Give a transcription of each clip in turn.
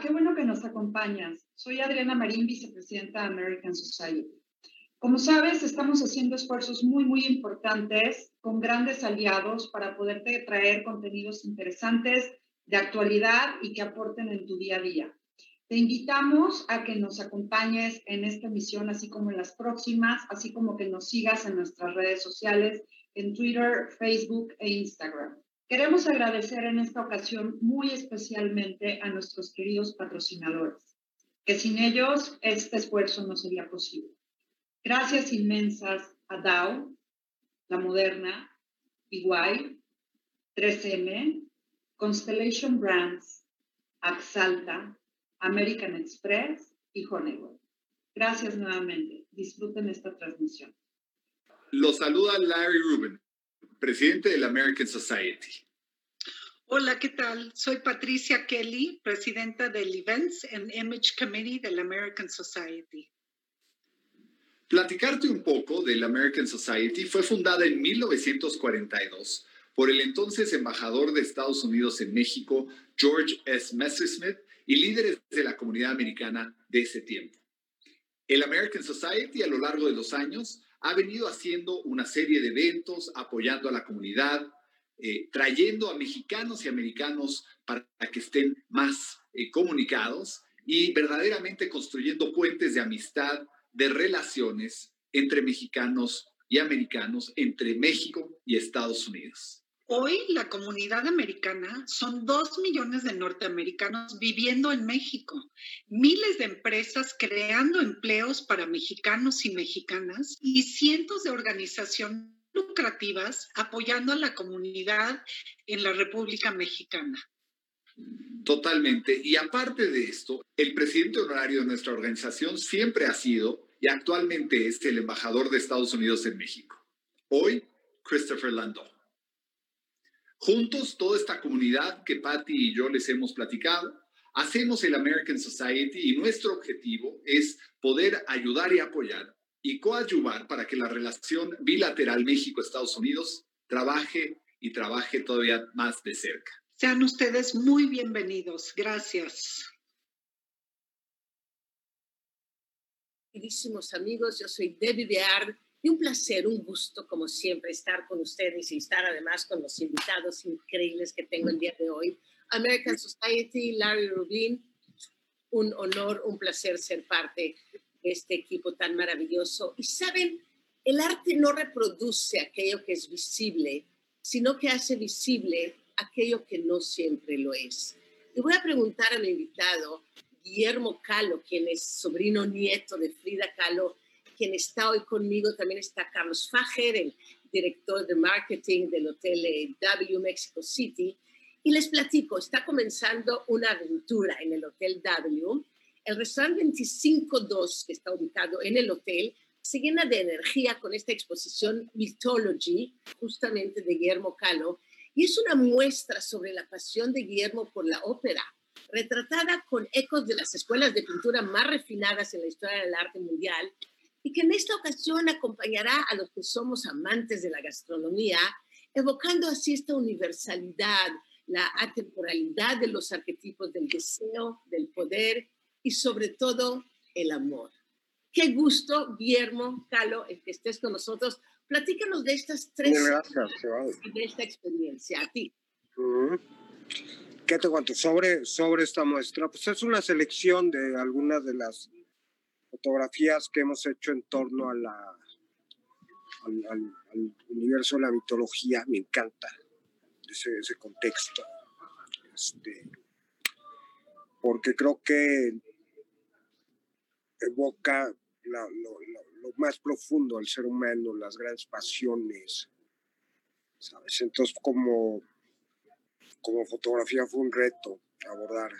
Hola, qué bueno que nos acompañas. Soy Adriana Marin, vicepresidenta de American Society. Como sabes, estamos haciendo esfuerzos muy importantes con grandes aliados para poderte traer contenidos interesantes de actualidad y que aporten en tu día a día. Te invitamos a que nos acompañes en esta emisión, así como en las próximas, así como que nos sigas en nuestras redes sociales, en Twitter, Facebook e Instagram. Queremos agradecer en esta ocasión muy especialmente a nuestros queridos patrocinadores, que sin ellos este esfuerzo no sería posible. Gracias inmensas a Dow, La Moderna, Iguay, 3M, Constellation Brands, Axalta, American Express y Honeywell. Gracias nuevamente. Disfruten esta transmisión. Los saluda Larry Rubin, presidente de la American Society. Hola, ¿qué tal? Soy Patricia Kelly, presidenta del Events and Image Committee de la American Society. Platicarte un poco de la American Society fue fundada en 1942 por el entonces embajador de Estados Unidos en México, George S. Messersmith, y líderes de la comunidad americana de ese tiempo. El American Society, a lo largo de los años, ha venido haciendo una serie de eventos, apoyando a la comunidad, trayendo a mexicanos y americanos para que estén más comunicados y verdaderamente construyendo puentes de amistad, de relaciones entre mexicanos y americanos, entre México y Estados Unidos. Hoy la comunidad americana son 2 millones de norteamericanos viviendo en México, miles de empresas creando empleos para mexicanos y mexicanas y cientos de organizaciones lucrativas apoyando a la comunidad en la República Mexicana. Totalmente. Y aparte de esto, el presidente honorario de nuestra organización siempre ha sido y actualmente es el embajador de Estados Unidos en México. Hoy, Christopher Landau. Juntos, toda esta comunidad que Patty y yo les hemos platicado, hacemos el American Society y nuestro objetivo es poder ayudar y apoyar y coadyuvar para que la relación bilateral México-Estados Unidos trabaje todavía más de cerca. Sean ustedes muy bienvenidos. Gracias. Queridísimos amigos, yo soy Debbie Beard. Y un placer, un gusto, como siempre, estar con ustedes y estar además con los invitados increíbles que tengo el día de hoy. American Society, Larry Rubin, un honor, un placer ser parte de este equipo tan maravilloso. Y saben, el arte no reproduce aquello que es visible, sino que hace visible aquello que no siempre lo es. Y voy a preguntar a mi invitado, Guillermo Kahlo, quien es sobrino nieto de Frida Kahlo, quien está hoy conmigo. También está Carlos Fager, el director de marketing del Hotel W Mexico City. Y les platico, está comenzando una aventura en el Hotel W. El restaurante 25-2, que está ubicado en el hotel, se llena de energía con esta exposición Mythology, justamente de Guillermo Kahlo. Y es una muestra sobre la pasión de Guillermo por la ópera, retratada con ecos de las escuelas de pintura más refinadas en la historia del arte mundial, y que en esta ocasión acompañará a los que somos amantes de la gastronomía, evocando así esta universalidad, la atemporalidad de los arquetipos del deseo, del poder y sobre todo el amor. Qué gusto, Guillermo Kahlo, el que estés con nosotros. Platícanos de estas tres y de esta experiencia, a ti. ¿Qué te cuento sobre esta muestra? Pues es una selección de algunas de las fotografías que hemos hecho en torno a al universo de la mitología. Me encanta ese contexto, porque creo que evoca lo más profundo del ser humano, las grandes pasiones, ¿sabes? Entonces, como fotografía fue un reto abordar.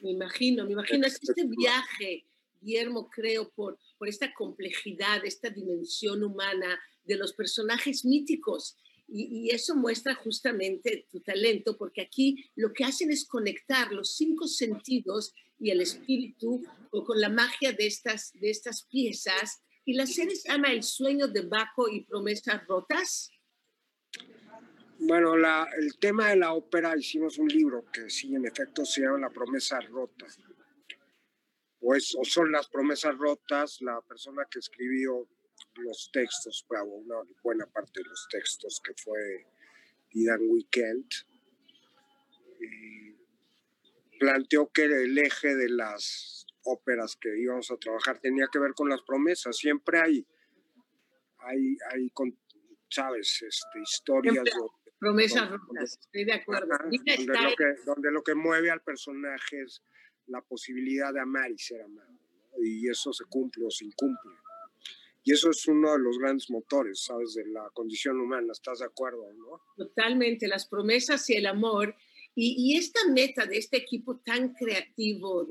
Me imagino, es este viaje, Guillermo, creo, por esta complejidad, esta dimensión humana de los personajes míticos. Y eso muestra justamente tu talento, porque aquí lo que hacen es conectar los 5 sentidos y el espíritu con la magia de estas piezas. ¿Y las series ama El sueño de Baco y Promesas rotas? Bueno, el tema de la ópera, hicimos un libro que sí, en efecto, se llama La promesa rota. Pues, o son las promesas rotas, la persona que escribió los textos, una buena parte de los textos, que fue Idan Weekend, planteó que el eje de las óperas que íbamos a trabajar tenía que ver con las promesas. Siempre hay sabes, historias. Siempre, promesas rotas, estoy de acuerdo. Donde lo que mueve al personaje es la posibilidad de amar y ser amado, ¿no? Y eso se cumple o se incumple. Y eso es uno de los grandes motores, ¿sabes? De la condición humana, ¿estás de acuerdo, no? Totalmente, las promesas y el amor. Y esta meta de este equipo tan creativo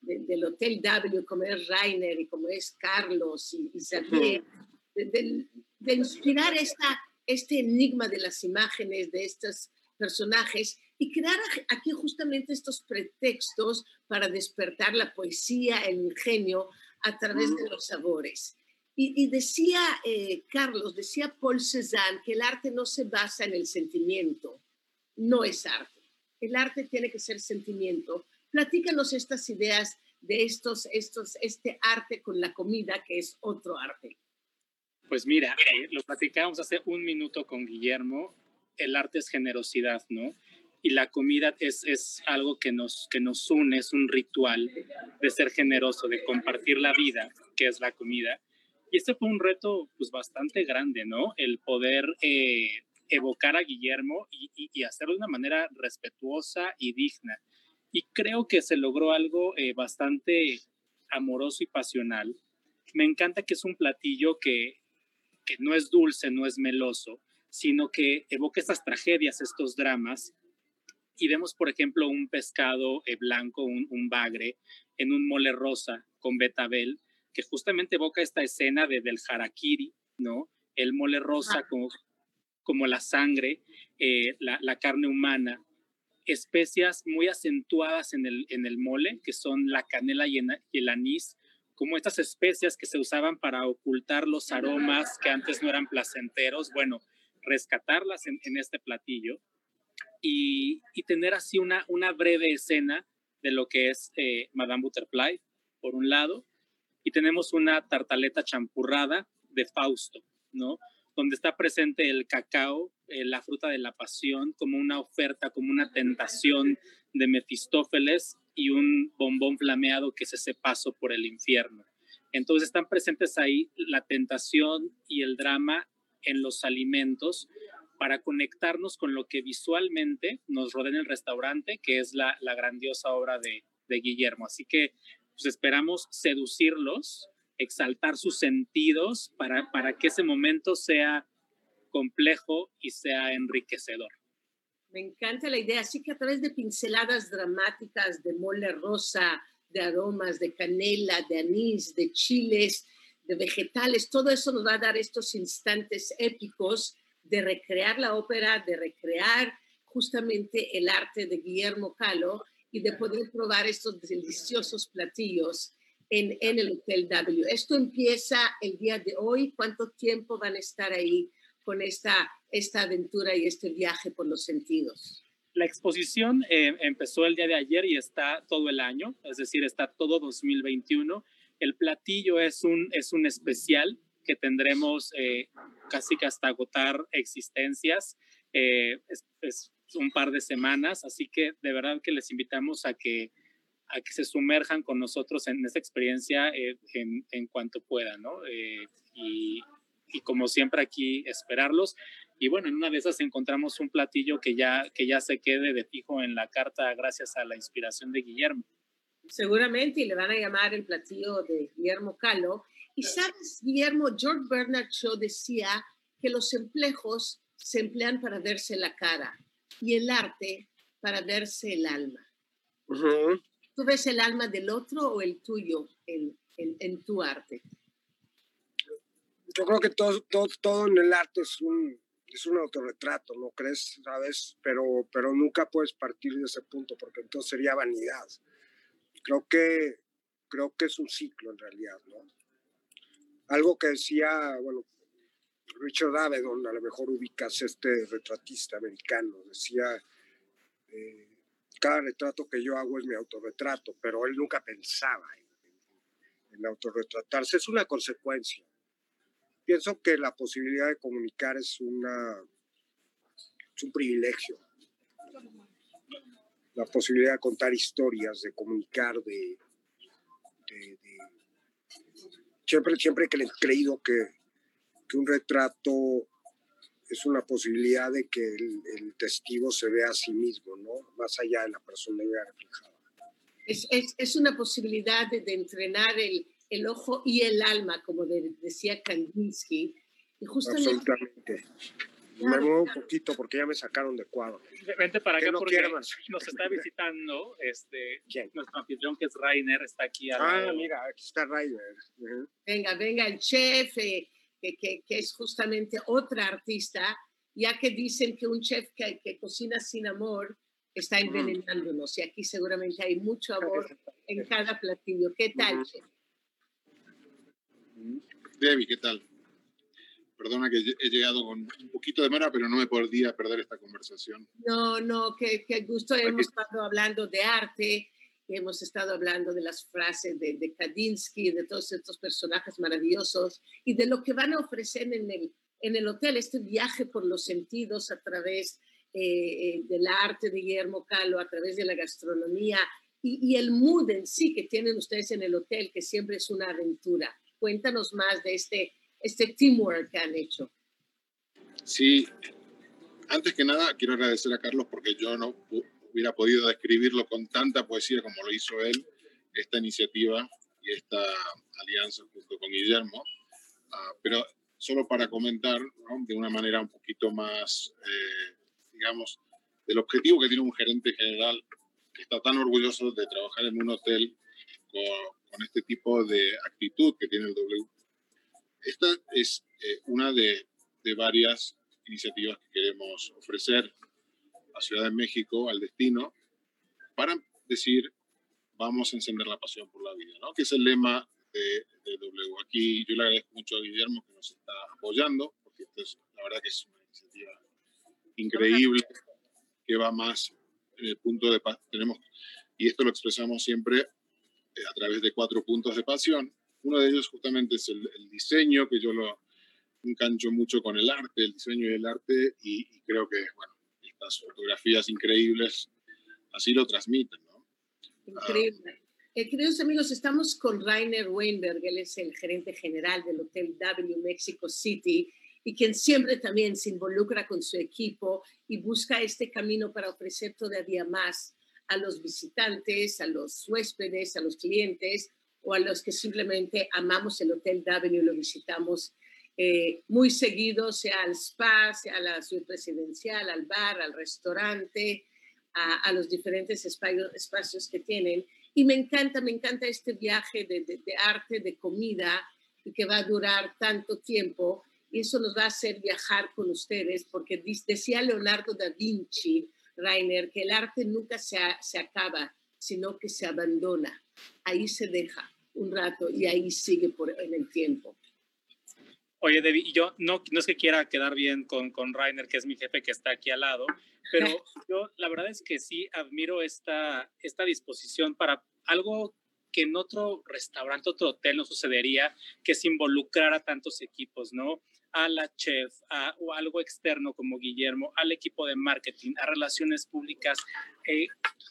del Hotel W, como es Rainer y como es Carlos y Xavier, de inspirar este enigma de las imágenes de estos personajes y crear aquí justamente estos pretextos para despertar la poesía, el ingenio a través de los sabores. Y decía Carlos, decía Paul Cézanne, que el arte no se basa en el sentimiento, no es arte. El arte tiene que ser sentimiento. Platícanos estas ideas de este arte con la comida, que es otro arte. Pues mira, lo platicábamos hace un minuto con Guillermo, el arte es generosidad, ¿no? Y la comida es algo que nos une, es un ritual de ser generoso, de compartir la vida, que es la comida. Y este fue un reto pues, bastante grande, ¿no? El poder evocar a Guillermo y hacerlo de una manera respetuosa y digna. Y creo que se logró algo bastante amoroso y pasional. Me encanta que es un platillo que no es dulce, no es meloso, sino que evoca estas tragedias, estos dramas. Y vemos, por ejemplo, un pescado blanco, un bagre, en un mole rosa con betabel, que justamente evoca esta escena del harakiri, ¿no? El mole rosa como la sangre, la carne humana. Especias muy acentuadas en el mole, que son la canela y el anís, como estas especias que se usaban para ocultar los aromas que antes no eran placenteros. Bueno, rescatarlas en este platillo. Y tener así una breve escena de lo que es Madame Butterfly, por un lado, y tenemos una tartaleta champurrada de Fausto, ¿no? Donde está presente el cacao, la fruta de la pasión, como una oferta, como una tentación de Mefistófeles y un bombón flameado que es ese paso por el infierno. Entonces están presentes ahí la tentación y el drama en los alimentos, para conectarnos con lo que visualmente nos rodea en el restaurante, que es la grandiosa obra de Guillermo. Así que pues, esperamos seducirlos, exaltar sus sentidos para que ese momento sea complejo y sea enriquecedor. Me encanta la idea. Así que a través de pinceladas dramáticas de mole rosa, de aromas, de canela, de anís, de chiles, de vegetales, todo eso nos va a dar estos instantes épicos de recrear la ópera, de recrear justamente el arte de Guillermo Kahlo y de poder probar estos deliciosos platillos en el Hotel W. Esto empieza el día de hoy. ¿Cuánto tiempo van a estar ahí con esta aventura y este viaje por los sentidos? La exposición empezó el día de ayer y está todo el año, es decir, está todo 2021. El platillo es un especial que tendremos casi que hasta agotar existencias, es un par de semanas, así que de verdad que les invitamos a que se sumerjan con nosotros en esta experiencia en cuanto puedan, ¿no? Y como siempre aquí esperarlos, y bueno, en una de esas encontramos un platillo que ya se quede de fijo en la carta gracias a la inspiración de Guillermo. Seguramente, y le van a llamar el platillo de Guillermo Kahlo. Y sabes, Guillermo, George Bernard Shaw decía que los emplejos se emplean para verse la cara y el arte para verse el alma. Uh-huh. ¿Tú ves el alma del otro o el tuyo en tu arte? Yo creo que todo en el arte es un autorretrato, ¿no crees? ¿Sabes? Pero nunca puedes partir de ese punto porque entonces sería vanidad. Creo que es un ciclo en realidad, ¿no? Algo que decía, bueno, Richard Avedon, a lo mejor ubicas, este retratista americano, decía, cada retrato que yo hago es mi autorretrato, pero él nunca pensaba en autorretratarse, es una consecuencia. Pienso que la posibilidad de comunicar es un privilegio. La posibilidad de contar historias, de comunicar, de... Siempre he creído que un retrato es una posibilidad de que el testigo se vea a sí mismo, ¿no? Más allá de la personalidad reflejada. Es una posibilidad de entrenar el ojo y el alma, como decía Kandinsky. Y justamente... Absolutamente. Claro, me muevo un poquito porque ya me sacaron de cuadro. Vente para acá, no, porque nos está visitando nuestro anfitrión, que es Rainer, está aquí. Mira, aquí está Rainer. Uh-huh. Venga, el chef, que es justamente otra artista, ya que dicen que un chef que cocina sin amor está envenenándonos, y aquí seguramente hay mucho amor en cada platillo. ¿Qué tal, chef? Debbie, ¿qué tal? Perdona que he llegado con un poquito de demora, pero no me podía perder esta conversación. No, qué gusto. Hemos estado hablando de arte, hemos estado hablando de las frases de Kandinsky, de todos estos personajes maravillosos y de lo que van a ofrecer en el hotel, este viaje por los sentidos a través del arte de Guillermo Kahlo, a través de la gastronomía y el mood en sí que tienen ustedes en el hotel, que siempre es una aventura. Cuéntanos más de este teamwork que han hecho. Sí, antes que nada quiero agradecer a Carlos, porque yo no hubiera podido describirlo con tanta poesía como lo hizo él, esta iniciativa y esta alianza junto con Guillermo. Pero solo para comentar, ¿no?, de una manera un poquito más, digamos, del objetivo que tiene un gerente general que está tan orgulloso de trabajar en un hotel con este tipo de actitud que tiene el W. Esta es una de varias iniciativas que queremos ofrecer a Ciudad de México, al destino, para decir, vamos a encender la pasión por la vida, ¿no?, que es el lema de W. Aquí yo le agradezco mucho a Guillermo, que nos está apoyando, porque la verdad que es una iniciativa increíble, que va más en el punto de paz. Y esto lo expresamos siempre a través de 4 puntos de pasión. Uno de ellos justamente es el diseño, que yo lo engancho mucho con el arte, el diseño y el arte, y creo que, bueno, estas fotografías increíbles así lo transmiten, ¿no? Increíble. Queridos amigos, estamos con Rainer Weinberg, él es el gerente general del Hotel W Mexico City, y quien siempre también se involucra con su equipo y busca este camino para ofrecer todavía más a los visitantes, a los huéspedes, a los clientes, o a los que simplemente amamos el Hotel W y lo visitamos muy seguido, sea al spa, sea a la suite presidencial, al bar, al restaurante, a los diferentes espacios que tienen. Y me encanta este viaje de arte, de comida, y que va a durar tanto tiempo. Y eso nos va a hacer viajar con ustedes, porque decía Leonardo da Vinci, Rainer, que el arte nunca se acaba, sino que se abandona. Ahí se deja un rato y ahí sigue en el tiempo. Oye, Debbie, yo no es que quiera quedar bien con Rainer, que es mi jefe, que está aquí al lado, pero yo la verdad es que sí admiro esta disposición para algo que en otro restaurante, otro hotel no sucedería, que es involucrar a tantos equipos, ¿no? A la chef, o algo externo como Guillermo, al equipo de marketing, a relaciones públicas,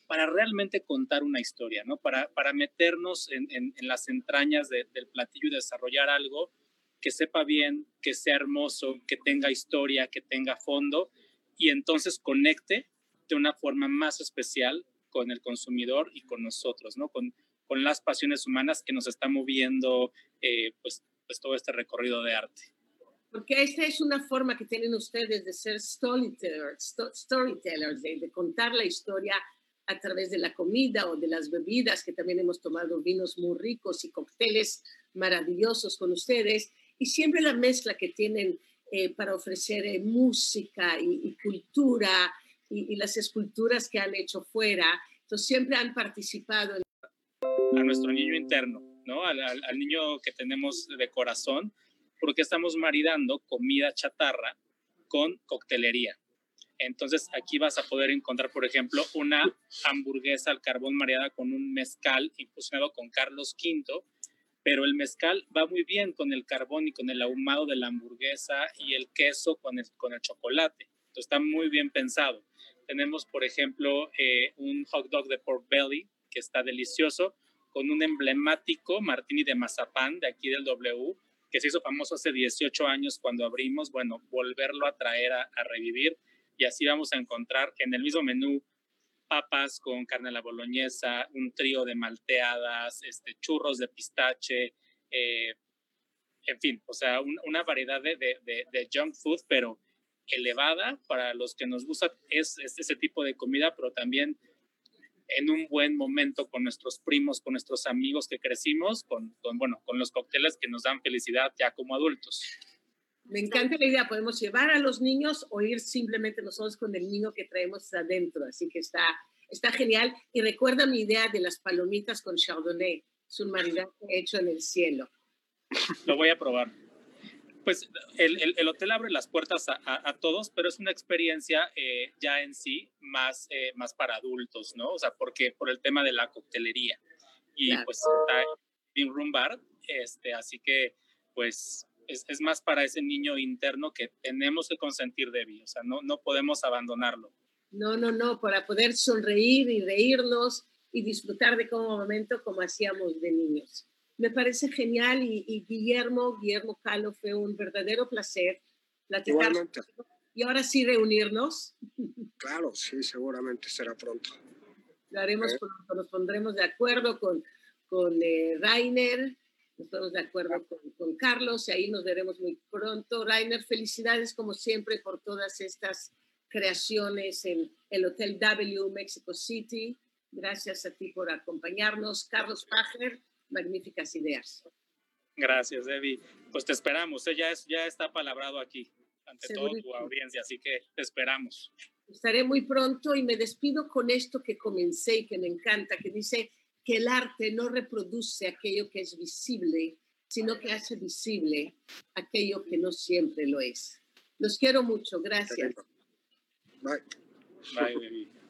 para realmente contar una historia, ¿no? Para meternos en las entrañas del platillo y desarrollar algo que sepa bien, que sea hermoso, que tenga historia, que tenga fondo, y entonces conecte de una forma más especial con el consumidor y con nosotros, ¿no? Con las pasiones humanas que nos está moviendo pues todo este recorrido de arte. Porque esta es una forma que tienen ustedes de ser storytellers, de contar la historia a través de la comida o de las bebidas, que también hemos tomado vinos muy ricos y cócteles maravillosos con ustedes, y siempre la mezcla que tienen para ofrecer música y cultura y las esculturas que han hecho fuera. Entonces siempre han participado a nuestro niño interno, ¿no? Al niño que tenemos de corazón, porque estamos maridando comida chatarra con coctelería. Entonces aquí vas a poder encontrar, por ejemplo, una hamburguesa al carbón mareada con un mezcal infusionado con Carlos V, pero el mezcal va muy bien con el carbón y con el ahumado de la hamburguesa y el queso con el chocolate. Entonces está muy bien pensado. Tenemos, por ejemplo, un hot dog de pork belly que está delicioso con un emblemático martini de mazapán de aquí del W, que se hizo famoso hace 18 años cuando abrimos. Bueno, volverlo a traer a revivir. Y así vamos a encontrar en el mismo menú papas con carne a la boloñesa, un trío de malteadas, churros de pistache, en fin, o sea, una variedad de junk food, pero elevada para los que nos gusta es ese tipo de comida, pero también en un buen momento con nuestros primos, con nuestros amigos que crecimos, con los cócteles que nos dan felicidad ya como adultos. Me encanta la idea, podemos llevar a los niños o ir simplemente nosotros con el niño que traemos adentro, así que está genial. Y recuerda mi idea de las palomitas con chardonnay, es un maridaje hecho en el cielo. Lo voy a probar. Pues el hotel abre las puertas a todos, pero es una experiencia ya en sí más para adultos, ¿no? O sea, porque por el tema de la coctelería. Y claro, pues está en Room Bar, así que pues... Es más para ese niño interno que tenemos que consentir, Debbie. O sea, no podemos abandonarlo. No, para poder sonreír y reírnos y disfrutar de cada momento como hacíamos de niños. Me parece genial y Guillermo Kahlo, fue un verdadero placer platicar. Igualmente. Y ahora sí reunirnos. Claro, sí, seguramente será pronto. Lo haremos pronto, nos pondremos de acuerdo con Rainer. Estamos de acuerdo con Carlos y ahí nos veremos muy pronto. Rainer, felicidades como siempre por todas estas creaciones en el Hotel W Mexico City. Gracias a ti por acompañarnos. Carlos Fager, magníficas ideas. Gracias, Debbie. Pues te esperamos. Ya está palabrado aquí ante toda tu audiencia, así que te esperamos. Estaré muy pronto y me despido con esto que comencé y que me encanta, que dice... que el arte no reproduce aquello que es visible, sino que hace visible aquello que no siempre lo es. Los quiero mucho. Gracias. Bye. Bye, baby.